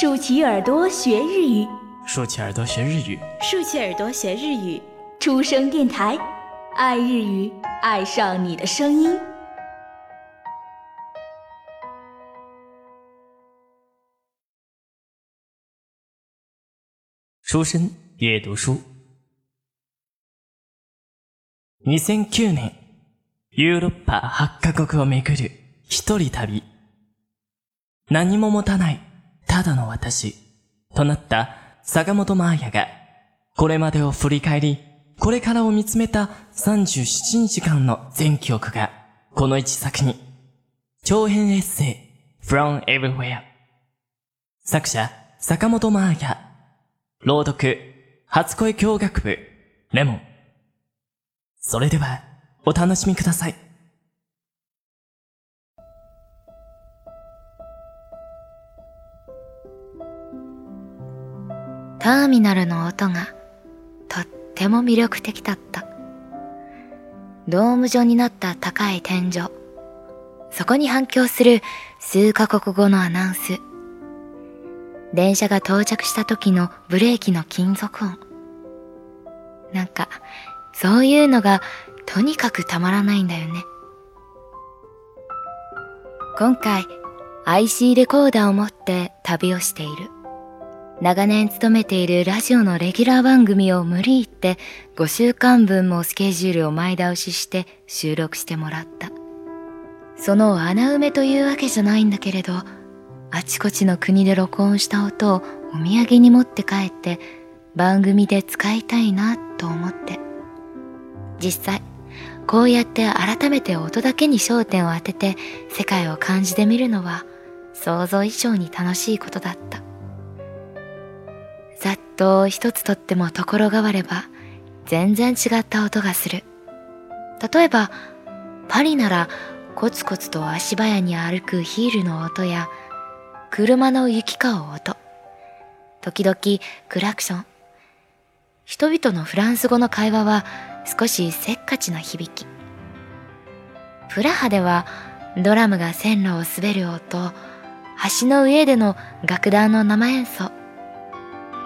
竖起耳朵学日语，竖起耳朵学日语，竖起耳朵学日语。出生电台，爱日语，爱上你的声音。出身阅读书。2009年ヨーロッパ8カ国を巡る一人旅。何も持たないただの私となった坂本真綾がこれまでを振り返り、これからを見つめた37時間の全記憶がこの一作に。長編エッセイ From Everywhere。 作者坂本真綾、朗読初恋教学部レモン。それではお楽しみください。ターミナルの音がとっても魅力的だった。ドーム状になった高い天井、そこに反響する数カ国語のアナウンス、電車が到着した時のブレーキの金属音、なんかそういうのがとにかくたまらないんだよね。今回 IC レコーダーを持って旅をしている。長年勤めているラジオのレギュラー番組を無理言って5週間分もスケジュールを前倒しして収録してもらった。その穴埋めというわけじゃないんだけれど、あちこちの国で録音した音をお土産に持って帰って番組で使いたいなと思って、実際こうやって改めて音だけに焦点を当てて世界を感じてみるのは想像以上に楽しいことだった。ざっと一つとってもところがわれば全然違った音がする。例えばパリならコツコツと足早に歩くヒールの音や車の行き交う音、時々クラクション。人々のフランス語の会話は少しせっかちな響き。プラハではドラムが線路を滑る音、橋の上での楽団の生演奏、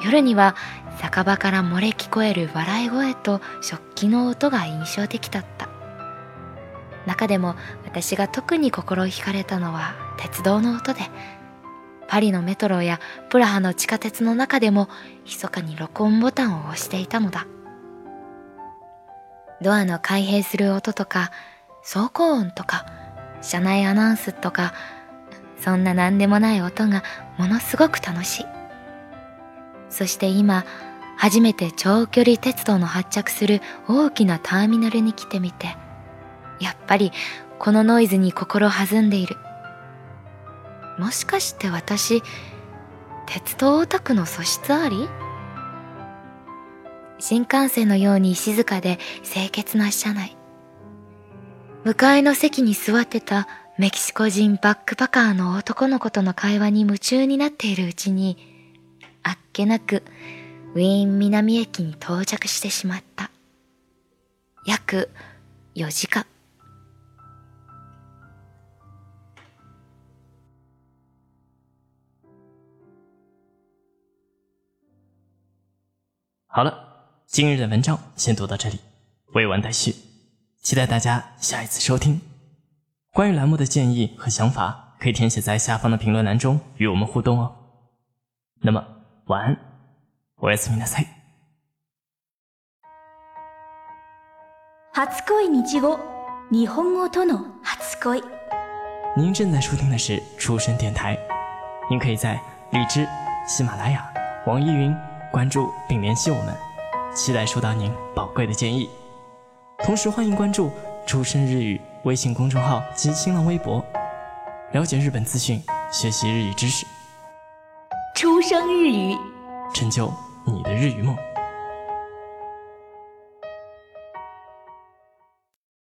夜には酒場から漏れ聞こえる笑い声と食器の音が印象的だった。中でも私が特に心惹かれたのは鉄道の音で、パリのメトロやプラハの地下鉄の中でも密かに録音ボタンを押していたのだ。ドアの開閉する音とか走行音とか車内アナウンスとか、そんな何でもない音がものすごく楽しい。そして今初めて長距離鉄道の発着する大きなターミナルに来てみて、やっぱりこのノイズに心弾んでいる。もしかして私、鉄道オタクの素質あり？新幹線のように静かで清潔な車内、向かいの席に座ってたメキシコ人バックパカーの男の子との会話に夢中になっているうちに、あっけなくウィーン南駅に到着してしまった。約4時間。好了，今日的文章先读到这里，未完待续，期待大家下一次收听。关于栏目的建议和想法可以填写在下方的评论栏中与我们互动哦。那么晚安，おやすみなさい。初恋日語、日本語との初恋。您正在收听的是出生电台，您可以在荔枝、喜马拉雅、网易云关注并联系我们，期待收到您宝贵的建议。同时欢迎关注出生日语微信公众号及新浪微博，了解日本资讯，学习日语知识。出生日语，成就你的日语梦。